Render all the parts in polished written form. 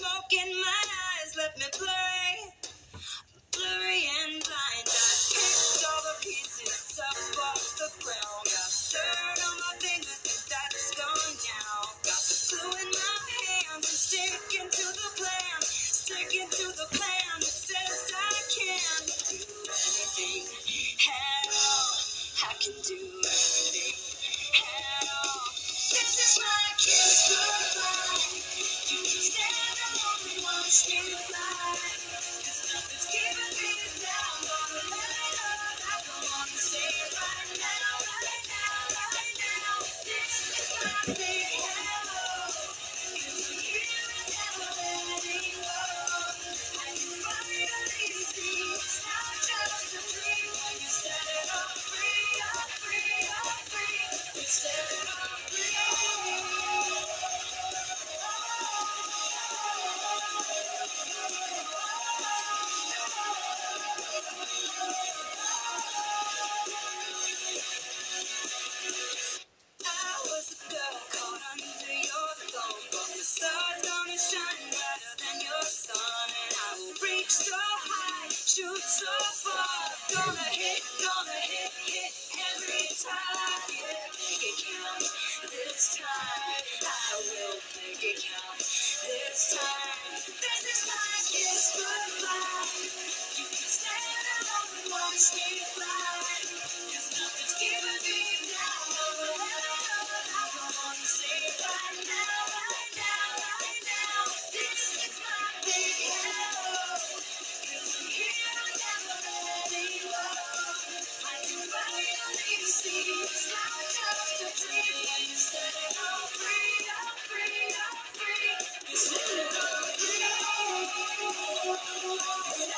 smoke in my eyes left me blurry and blind. I picked all the pieces up off the ground. Got dirt on my fingers and that's gone now. Got the glue in my hands and sticking to the plan that says I can do anything at all. I can do anything at all. This is my kiss goodbye. You just stand alone and watch me fly. Cause nothing's keeping me down. Gonna let it up. I don't wanna say it right now. Right now, right now. This is my big hello. Cause we're here and never let it go. I can finally see it's not just a dream. When you set it up free, I'm free, I'm free. You set it up free. Shine brighter than your sun, and I will reach so high, shoot so far. Gonna hit every time. Yeah, make it count this time. I will make it count this time. This is my kiss goodbye. You can stand alone and watch me fly. Cause nothing's keeping me down. I don't wanna say right now. It's not just a dream. When you set it all free, I'm free, I'm free. You set it all free. Set it all free. Set it all free.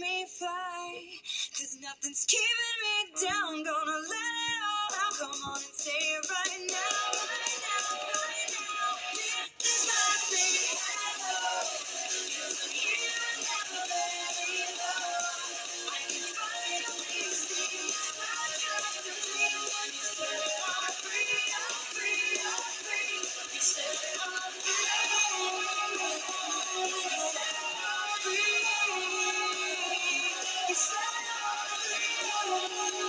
Me fly, cause nothing's keeping me down. Gonna let it all out. Come on and say it right now, right now, right now. This is my big hello. Cause I'm here and never let me go. I can finally see it's not just a dream. When you set it all free, I'm free, I'm free. You set it all free. You set it all free. It's not all free.